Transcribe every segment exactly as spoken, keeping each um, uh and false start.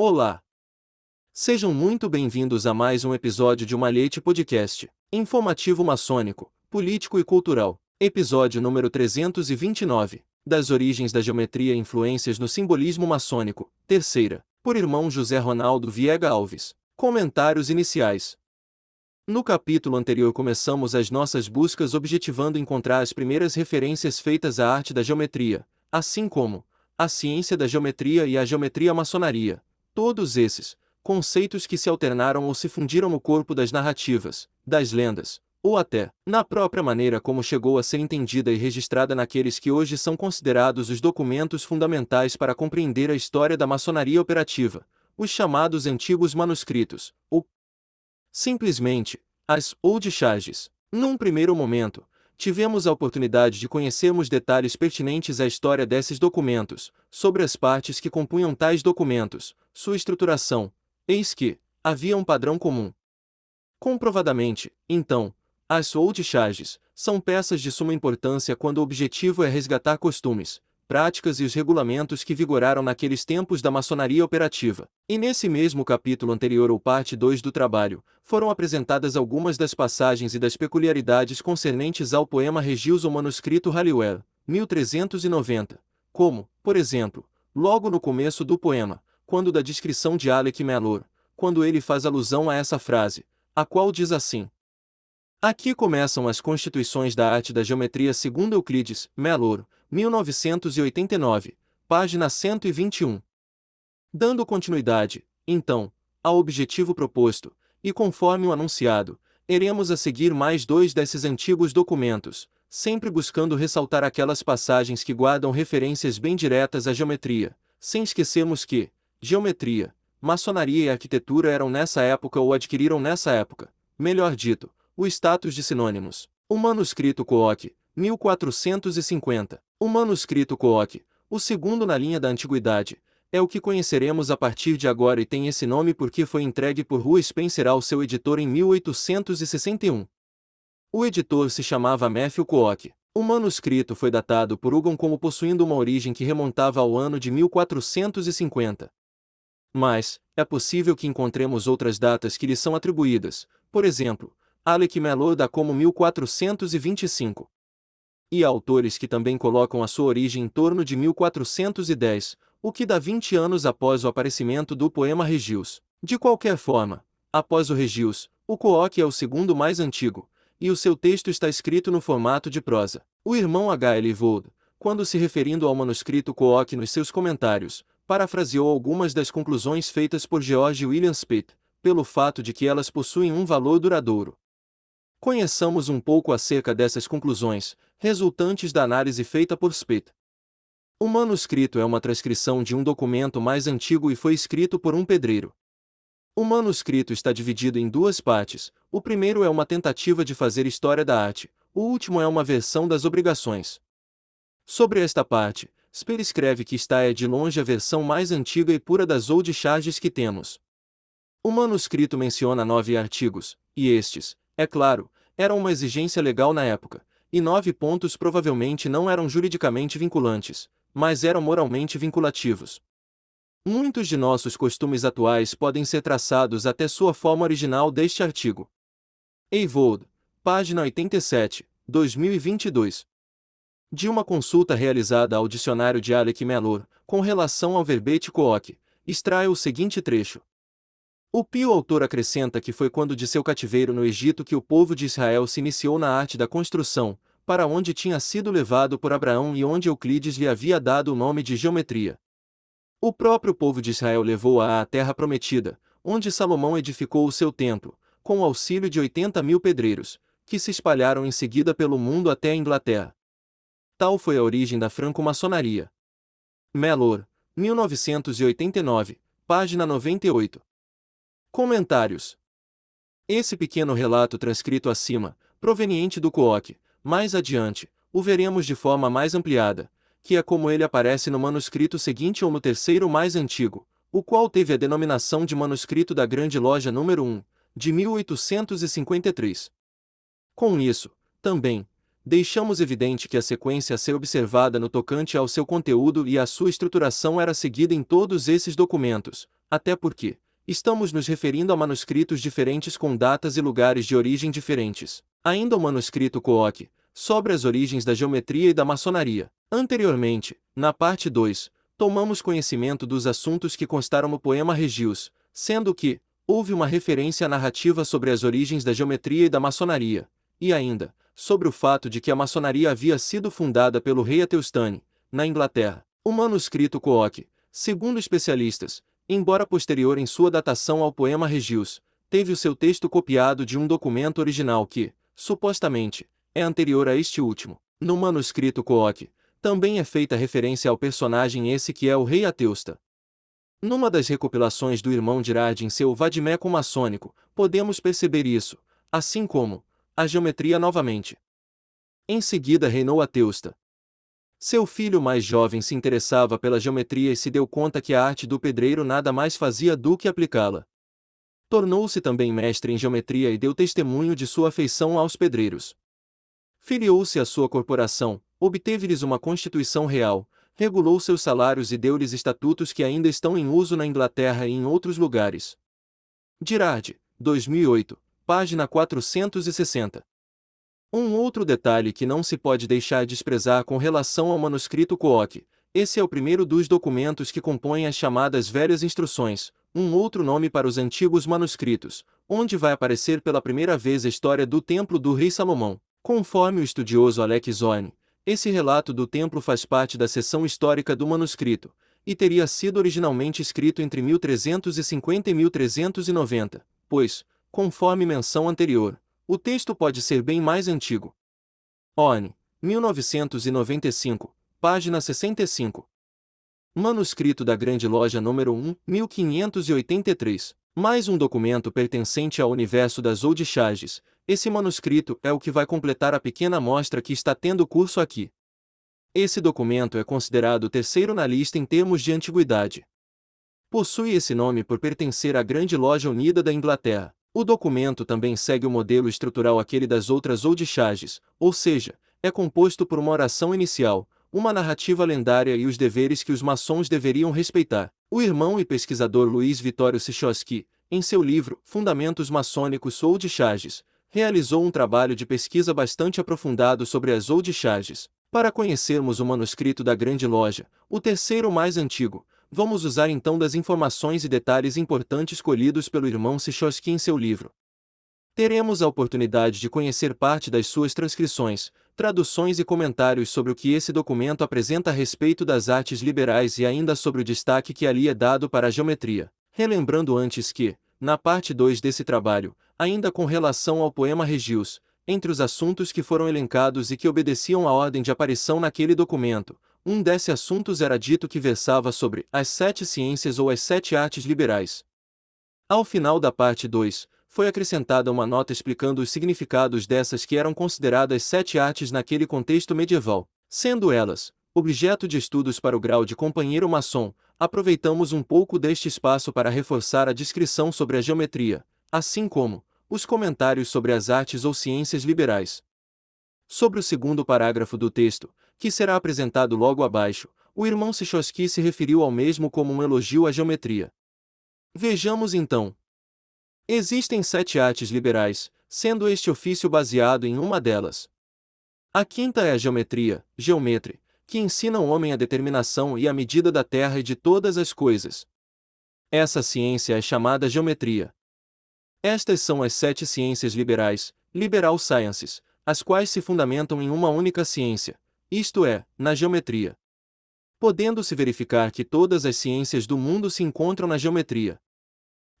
Olá! Sejam muito bem-vindos a mais um episódio de Malheite Podcast, informativo maçônico, político e cultural, episódio número trezentos e vinte e nove, das origens da geometria e influências no simbolismo maçônico, terceira, por irmão José Ronaldo Viega Alves. Comentários iniciais. No capítulo anterior começamos as nossas buscas objetivando encontrar as primeiras referências feitas à arte da geometria, assim como a ciência da geometria e a geometria maçonaria, todos esses conceitos que se alternaram ou se fundiram no corpo das narrativas, das lendas, ou até, na própria maneira como chegou a ser entendida e registrada naqueles que hoje são considerados os documentos fundamentais para compreender a história da maçonaria operativa, os chamados antigos manuscritos, ou simplesmente, as Old Charges. Num primeiro momento, tivemos a oportunidade de conhecermos detalhes pertinentes à história desses documentos, sobre as partes que compunham tais documentos, sua estruturação. Eis que havia um padrão comum. Comprovadamente, então, as Old Charges são peças de suma importância quando o objetivo é resgatar costumes, práticas e os regulamentos que vigoraram naqueles tempos da maçonaria operativa. E nesse mesmo capítulo anterior ou parte dois do trabalho, foram apresentadas algumas das passagens e das peculiaridades concernentes ao poema Regius ou Manuscrito Halliwell, mil trezentos e noventa, como, por exemplo, logo no começo do poema, quando da descrição de Alec Mellor, quando ele faz alusão a essa frase, a qual diz assim: aqui começam as constituições da arte da geometria segundo Euclides, Mellor, mil novecentos e oitenta e nove, página cento e vinte e um. Dando continuidade, então, ao objetivo proposto, e conforme o anunciado, iremos a seguir mais dois desses antigos documentos, sempre buscando ressaltar aquelas passagens que guardam referências bem diretas à geometria, sem esquecermos que geometria, maçonaria e arquitetura eram nessa época ou adquiriram nessa época, melhor dito, o status de sinônimos. O Manuscrito Cooke, mil quatrocentos e cinquenta. O Manuscrito Cooke, o segundo na linha da antiguidade, é o que conheceremos a partir de agora e tem esse nome porque foi entregue por Hugh Spencer ao seu editor em mil oitocentos e sessenta e um. O editor se chamava Matthew Cooke. O manuscrito foi datado por Hugon como possuindo uma origem que remontava ao ano de mil quatrocentos e cinquenta. Mas, é possível que encontremos outras datas que lhe são atribuídas, por exemplo, Alec Mellor dá como mil quatrocentos e vinte e cinco. E há autores que também colocam a sua origem em torno de mil quatrocentos e dez, o que dá vinte anos após o aparecimento do poema Regius. De qualquer forma, após o Regius, o Cooke é o segundo mais antigo, e o seu texto está escrito no formato de prosa. O irmão Ewald, quando se referindo ao manuscrito Cooke nos seus comentários, parafraseou algumas das conclusões feitas por George William Spitt, pelo fato de que elas possuem um valor duradouro. Conheçamos um pouco acerca dessas conclusões, resultantes da análise feita por Spitt. O manuscrito é uma transcrição de um documento mais antigo e foi escrito por um pedreiro. O manuscrito está dividido em duas partes, o primeiro é uma tentativa de fazer história da arte, o último é uma versão das obrigações. Sobre esta parte, Spitt escreve que esta é de longe a versão mais antiga e pura das Old Charges que temos. O manuscrito menciona nove artigos, e estes, é claro, eram uma exigência legal na época, e nove pontos provavelmente não eram juridicamente vinculantes, mas eram moralmente vinculativos. Muitos de nossos costumes atuais podem ser traçados até sua forma original deste artigo. Ewald, página oitenta e sete, dois mil e vinte e dois. De uma consulta realizada ao dicionário de Alec Mellor, com relação ao verbete Cooke, extrai o seguinte trecho. O pio autor acrescenta que foi quando de seu cativeiro no Egito que o povo de Israel se iniciou na arte da construção, para onde tinha sido levado por Abraão e onde Euclides lhe havia dado o nome de geometria. O próprio povo de Israel levou-a à Terra Prometida, onde Salomão edificou o seu templo, com o auxílio de oitenta mil pedreiros, que se espalharam em seguida pelo mundo até a Inglaterra. Tal foi a origem da franco-maçonaria. Mellor, mil novecentos e oitenta e nove, página noventa e oito. Comentários. Esse pequeno relato transcrito acima, proveniente do Cooke, mais adiante, o veremos de forma mais ampliada, que é como ele aparece no manuscrito seguinte ou no terceiro mais antigo, o qual teve a denominação de Manuscrito da Grande Loja número um, de mil oitocentos e cinquenta e três. Com isso, também, deixamos evidente que a sequência a ser observada no tocante ao seu conteúdo e à sua estruturação era seguida em todos esses documentos, até porque estamos nos referindo a manuscritos diferentes com datas e lugares de origem diferentes. Ainda o manuscrito Cooke, sobre as origens da geometria e da maçonaria. Anteriormente, na parte dois, tomamos conhecimento dos assuntos que constaram no poema Regius, sendo que houve uma referência à narrativa sobre as origens da geometria e da maçonaria, e ainda sobre o fato de que a maçonaria havia sido fundada pelo rei Athelstane, na Inglaterra. O manuscrito Cooke, segundo especialistas, embora posterior em sua datação ao poema Regius, teve o seu texto copiado de um documento original que, supostamente, é anterior a este último. No manuscrito Cooke, também é feita referência ao personagem esse que é o rei Athelsta. Numa das recopilações do irmão Girard em seu Vadiméco maçônico, podemos perceber isso, assim como a geometria novamente. Em seguida reinou Athelsta. Seu filho mais jovem se interessava pela geometria e se deu conta que a arte do pedreiro nada mais fazia do que aplicá-la. Tornou-se também mestre em geometria e deu testemunho de sua afeição aos pedreiros. Filiou-se à sua corporação, obteve-lhes uma constituição real, regulou seus salários e deu-lhes estatutos que ainda estão em uso na Inglaterra e em outros lugares. Dirard, dois mil e oito, página quatrocentos e sessenta. Um outro detalhe que não se pode deixar desprezar com relação ao manuscrito Cooke, esse é o primeiro dos documentos que compõem as chamadas Velhas Instruções, um outro nome para os antigos manuscritos, onde vai aparecer pela primeira vez a história do templo do rei Salomão. Conforme o estudioso Alex Zorn, esse relato do templo faz parte da seção histórica do manuscrito, e teria sido originalmente escrito entre mil trezentos e cinquenta e mil trezentos e noventa, pois, conforme menção anterior, o texto pode ser bem mais antigo. Orne, mil novecentos e noventa e cinco, página sessenta e cinco. Manuscrito da Grande Loja número um, mil quinhentos e oitenta e três. Mais um documento pertencente ao universo das Old Charges. Esse manuscrito é o que vai completar a pequena amostra que está tendo curso aqui. Esse documento é considerado o terceiro na lista em termos de antiguidade. Possui esse nome por pertencer à Grande Loja Unida da Inglaterra. O documento também segue o modelo estrutural aquele das outras Old Charges, ou seja, é composto por uma oração inicial, uma narrativa lendária e os deveres que os maçons deveriam respeitar. O irmão e pesquisador Luiz Vitório Sichoski, em seu livro Fundamentos Maçônicos Old Charges, realizou um trabalho de pesquisa bastante aprofundado sobre as Old Charges. Para conhecermos o manuscrito da Grande Loja, o terceiro mais antigo, vamos usar então das informações e detalhes importantes colhidos pelo irmão Sichoski em seu livro. Teremos a oportunidade de conhecer parte das suas transcrições, traduções e comentários sobre o que esse documento apresenta a respeito das artes liberais e ainda sobre o destaque que ali é dado para a geometria. Relembrando antes que, na parte dois desse trabalho, ainda com relação ao poema Regius, entre os assuntos que foram elencados e que obedeciam à ordem de aparição naquele documento, um desses assuntos era dito que versava sobre as sete ciências ou as sete artes liberais. Ao final da parte dois, foi acrescentada uma nota explicando os significados dessas que eram consideradas sete artes naquele contexto medieval. Sendo elas objeto de estudos para o grau de companheiro maçom, aproveitamos um pouco deste espaço para reforçar a descrição sobre a geometria, assim como os comentários sobre as artes ou ciências liberais. Sobre o segundo parágrafo do texto, que será apresentado logo abaixo, o irmão Sichoski se referiu ao mesmo como um elogio à geometria. Vejamos então. Existem sete artes liberais, sendo este ofício baseado em uma delas. A quinta é a geometria, geometre, que ensina o homem a determinação e a medida da terra e de todas as coisas. Essa ciência é chamada geometria. Estas são as sete ciências liberais, liberal sciences, as quais se fundamentam em uma única ciência, isto é, na geometria. Podendo-se verificar que todas as ciências do mundo se encontram na geometria.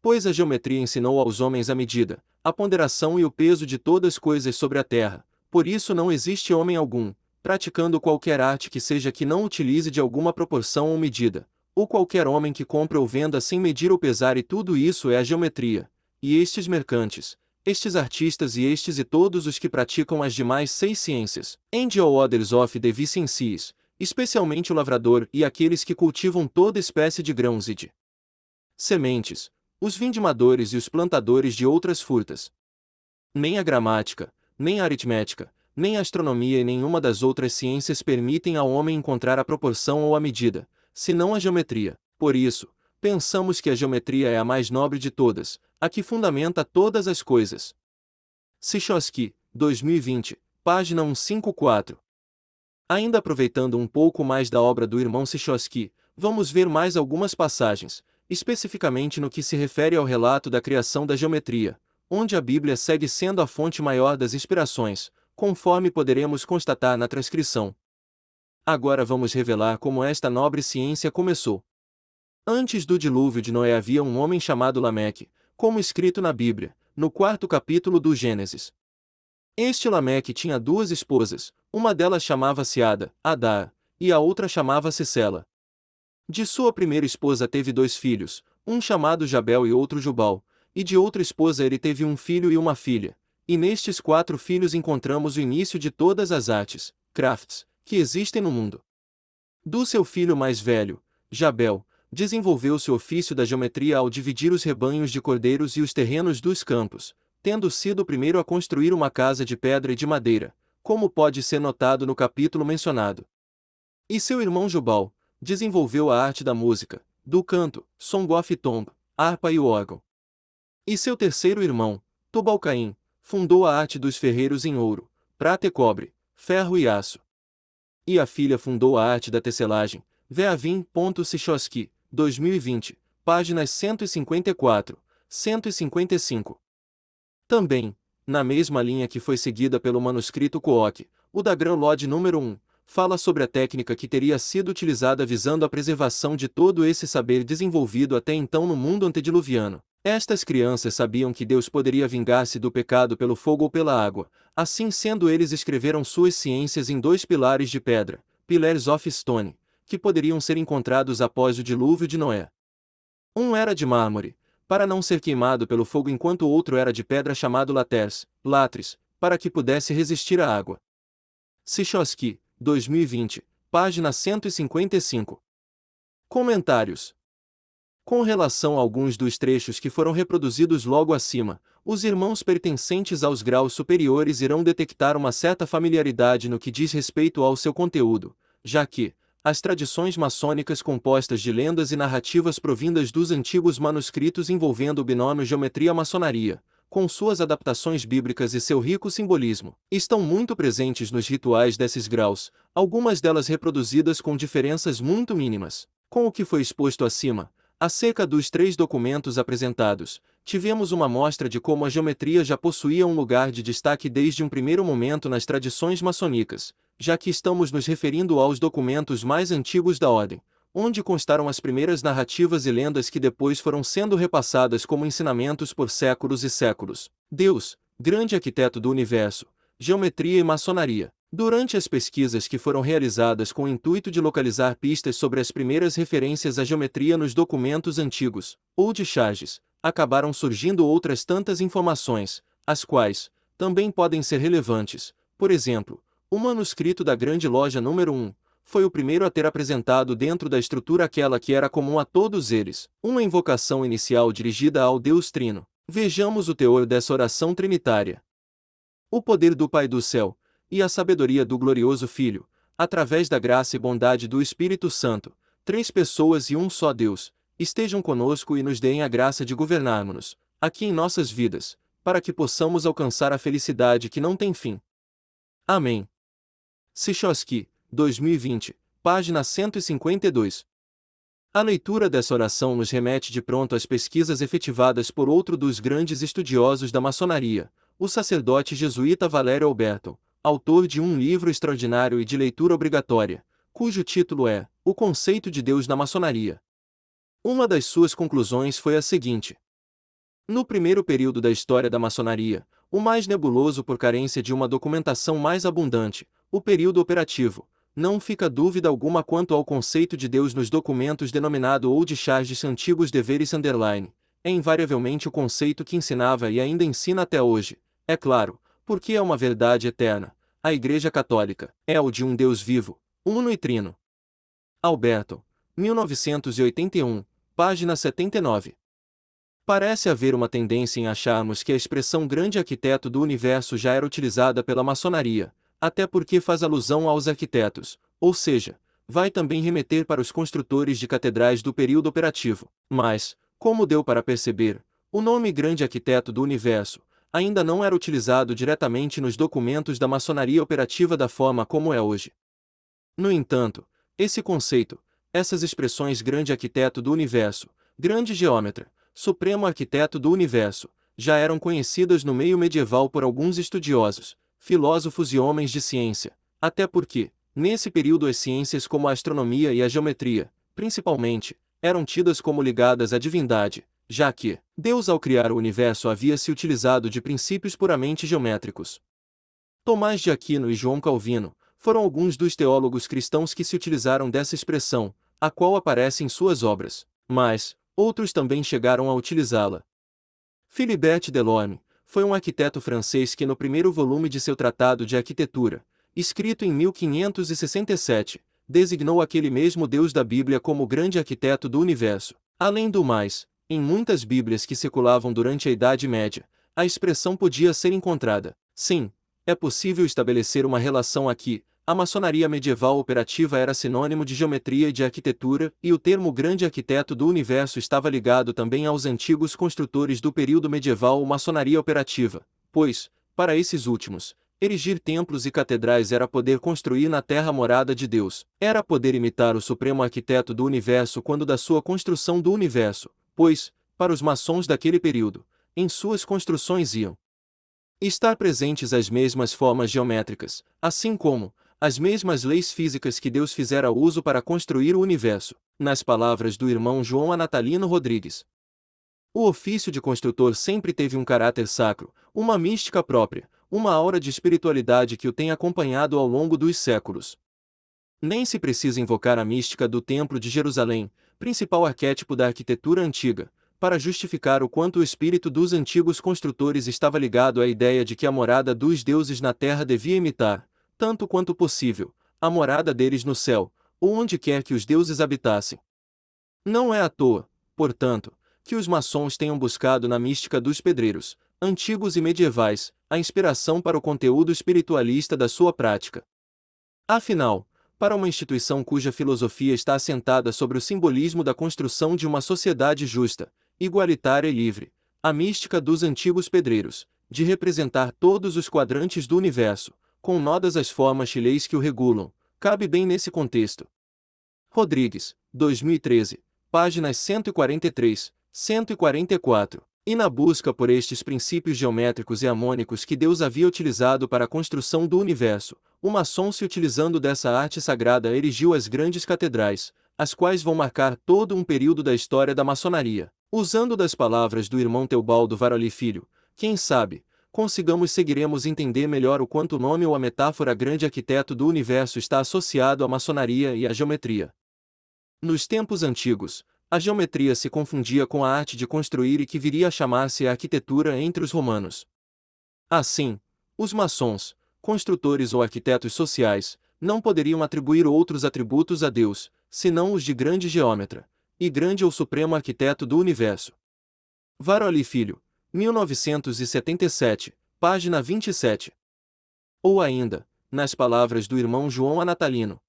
Pois a geometria ensinou aos homens a medida, a ponderação e o peso de todas as coisas sobre a terra, por isso não existe homem algum, praticando qualquer arte que seja que não utilize de alguma proporção ou medida, ou qualquer homem que compra ou venda sem medir ou pesar, e tudo isso é a geometria. E estes mercantes, estes artistas e estes e todos os que praticam as demais seis ciências, and all others of the vicencies, especialmente o lavrador e aqueles que cultivam toda espécie de grãos e de sementes, os vindimadores e os plantadores de outras frutas. Nem a gramática, nem a aritmética, nem a astronomia e nenhuma das outras ciências permitem ao homem encontrar a proporção ou a medida, senão a geometria. Por isso, pensamos que a geometria é a mais nobre de todas, a que fundamenta todas as coisas. Sichoski, dois mil e vinte, página cento e cinquenta e quatro. Ainda aproveitando um pouco mais da obra do irmão Sichoski, vamos ver mais algumas passagens, especificamente no que se refere ao relato da criação da geometria, onde a Bíblia segue sendo a fonte maior das inspirações, conforme poderemos constatar na transcrição. Agora vamos revelar como esta nobre ciência começou. Antes do dilúvio de Noé havia um homem chamado Lameque, como escrito na Bíblia, no quarto capítulo do Gênesis. Este Lameque tinha duas esposas, uma delas chamava-se Ada, Adá, e a outra chamava-se Sela. De sua primeira esposa teve dois filhos, um chamado Jabel e outro Jubal, e de outra esposa ele teve um filho e uma filha, e nestes quatro filhos encontramos o início de todas as artes, crafts, que existem no mundo. Do seu filho mais velho, Jabel, desenvolveu seu ofício da geometria ao dividir os rebanhos de cordeiros e os terrenos dos campos, tendo sido o primeiro a construir uma casa de pedra e de madeira, como pode ser notado no capítulo mencionado. E seu irmão Jubal desenvolveu a arte da música, do canto, songofitombo, harpa e órgão. E seu terceiro irmão, Tubal-Caim, fundou a arte dos ferreiros em ouro, prata e cobre, ferro e aço. E a filha fundou a arte da tecelagem, Veavim.Sichoski, dois mil e vinte, páginas cento e cinquenta e quatro, cento e cinquenta e cinco. Também, na mesma linha que foi seguida pelo manuscrito Cooke, o da Grande Loja número um, fala sobre a técnica que teria sido utilizada visando a preservação de todo esse saber desenvolvido até então no mundo antediluviano. Estas crianças sabiam que Deus poderia vingar-se do pecado pelo fogo ou pela água, assim sendo eles escreveram suas ciências em dois pilares de pedra, Pillars of Stone, que poderiam ser encontrados após o dilúvio de Noé. Um era de mármore, para não ser queimado pelo fogo, enquanto o outro era de pedra chamado Laters, Latres, para que pudesse resistir à água. Sichoski, dois mil e vinte, página cento e cinquenta e cinco. Comentários. Com relação a alguns dos trechos que foram reproduzidos logo acima, os irmãos pertencentes aos graus superiores irão detectar uma certa familiaridade no que diz respeito ao seu conteúdo, já que as tradições maçônicas compostas de lendas e narrativas provindas dos antigos manuscritos envolvendo o binômio geometria-maçonaria, com suas adaptações bíblicas e seu rico simbolismo, estão muito presentes nos rituais desses graus, algumas delas reproduzidas com diferenças muito mínimas. Com o que foi exposto acima, acerca dos três documentos apresentados, tivemos uma mostra de como a geometria já possuía um lugar de destaque desde um primeiro momento nas tradições maçônicas, já que estamos nos referindo aos documentos mais antigos da ordem, onde constaram as primeiras narrativas e lendas que depois foram sendo repassadas como ensinamentos por séculos e séculos. Deus, grande arquiteto do universo, geometria e maçonaria. Durante as pesquisas que foram realizadas com o intuito de localizar pistas sobre as primeiras referências à geometria nos documentos antigos, Old Charges, acabaram surgindo outras tantas informações, as quais também podem ser relevantes. Por exemplo, o manuscrito da Grande Loja número um foi o primeiro a ter apresentado dentro da estrutura aquela que era comum a todos eles, uma invocação inicial dirigida ao Deus Trino. Vejamos o teor dessa oração trinitária. O poder do Pai do Céu e a sabedoria do glorioso Filho, através da graça e bondade do Espírito Santo, três pessoas e um só Deus, estejam conosco e nos deem a graça de governarmos-nos, aqui em nossas vidas, para que possamos alcançar a felicidade que não tem fim. Amém. Sichoski, dois mil e vinte, página cento e cinquenta e dois. A leitura dessa oração nos remete de pronto às pesquisas efetivadas por outro dos grandes estudiosos da maçonaria, o sacerdote jesuíta Valério Alberto, autor de um livro extraordinário e de leitura obrigatória, cujo título é O Conceito de Deus na Maçonaria. Uma das suas conclusões foi a seguinte: no primeiro período da história da maçonaria, o mais nebuloso por carência de uma documentação mais abundante, o período operativo, não fica dúvida alguma quanto ao conceito de Deus nos documentos denominado Old Charges Antigos Deveres Underline, é invariavelmente o conceito que ensinava e ainda ensina até hoje, é claro, porque é uma verdade eterna, a Igreja Católica, é o de um Deus vivo, uno e trino. Alberto, mil novecentos e oitenta e um, página setenta e nove. Parece haver uma tendência em acharmos que a expressão grande arquiteto do universo já era utilizada pela maçonaria, até porque faz alusão aos arquitetos, ou seja, vai também remeter para os construtores de catedrais do período operativo. Mas, como deu para perceber, o nome Grande Arquiteto do Universo ainda não era utilizado diretamente nos documentos da maçonaria operativa da forma como é hoje. No entanto, esse conceito, essas expressões Grande Arquiteto do Universo, Grande Geômetra, Supremo Arquiteto do Universo, já eram conhecidas no meio medieval por alguns estudiosos, filósofos e homens de ciência, até porque, nesse período as ciências como a astronomia e a geometria, principalmente, eram tidas como ligadas à divindade, já que Deus ao criar o universo havia se utilizado de princípios puramente geométricos. Tomás de Aquino e João Calvino foram alguns dos teólogos cristãos que se utilizaram dessa expressão, a qual aparece em suas obras, mas outros também chegaram a utilizá-la. Filibert Delorme foi um arquiteto francês que no primeiro volume de seu Tratado de Arquitetura, escrito em mil quinhentos e sessenta e sete, designou aquele mesmo Deus da Bíblia como o Grande Arquiteto do Universo. Além do mais, em muitas Bíblias que circulavam durante a Idade Média, a expressão podia ser encontrada. Sim, é possível estabelecer uma relação aqui. A maçonaria medieval operativa era sinônimo de geometria e de arquitetura, e o termo Grande Arquiteto do Universo estava ligado também aos antigos construtores do período medieval ou maçonaria operativa, pois, para esses últimos, erigir templos e catedrais era poder construir na terra morada de Deus, era poder imitar o Supremo Arquiteto do Universo quando da sua construção do universo, pois, para os maçons daquele período, em suas construções iam estar presentes as mesmas formas geométricas, assim como as mesmas leis físicas que Deus fizera uso para construir o universo, nas palavras do irmão João Anatalino Rodrigues. O ofício de construtor sempre teve um caráter sacro, uma mística própria, uma aura de espiritualidade que o tem acompanhado ao longo dos séculos. Nem se precisa invocar a mística do Templo de Jerusalém, principal arquétipo da arquitetura antiga, para justificar o quanto o espírito dos antigos construtores estava ligado à ideia de que a morada dos deuses na terra devia imitar, tanto quanto possível, a morada deles no céu, ou onde quer que os deuses habitassem. Não é à toa, portanto, que os maçons tenham buscado na mística dos pedreiros, antigos e medievais, a inspiração para o conteúdo espiritualista da sua prática. Afinal, para uma instituição cuja filosofia está assentada sobre o simbolismo da construção de uma sociedade justa, igualitária e livre, a mística dos antigos pedreiros, de representar todos os quadrantes do universo, com nodas as formas e leis que o regulam, cabe bem nesse contexto. Rodrigues, dois mil e treze, páginas cento e quarenta e três, cento e quarenta e quatro. E na busca por estes princípios geométricos e harmônicos que Deus havia utilizado para a construção do universo, o maçom se utilizando dessa arte sagrada erigiu as grandes catedrais, as quais vão marcar todo um período da história da maçonaria. Usando das palavras do irmão Teobaldo Varoli Filho, quem sabe, consigamos seguiremos entender melhor o quanto o nome ou a metáfora Grande Arquiteto do Universo está associado à maçonaria e à geometria. Nos tempos antigos, a geometria se confundia com a arte de construir e que viria a chamar-se a arquitetura entre os romanos. Assim, os maçons, construtores ou arquitetos sociais, não poderiam atribuir outros atributos a Deus, senão os de Grande Geômetra, e Grande ou Supremo Arquiteto do Universo. Varoli Filho, mil novecentos e setenta e sete, página vinte e sete. Ou ainda, nas palavras do irmão João Anatalino.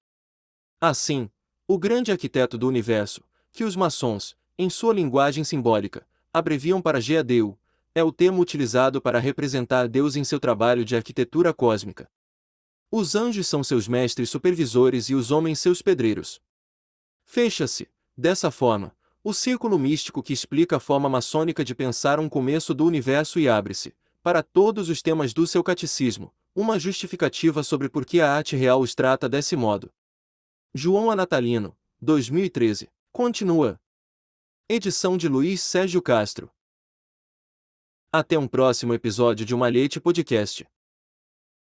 Assim, o Grande Arquiteto do Universo, que os maçons, em sua linguagem simbólica, abreviam para G A D U, é o termo utilizado para representar Deus em seu trabalho de arquitetura cósmica. Os anjos são seus mestres supervisores e os homens seus pedreiros. Fecha-se, dessa forma, o círculo místico que explica a forma maçônica de pensar um começo do universo e abre-se, para todos os temas do seu catecismo, uma justificativa sobre por que a arte real os trata desse modo. João Anatalino, dois mil e treze. Continua. Edição de Luiz Sérgio Castro. Até um próximo episódio de Malheite Podcast.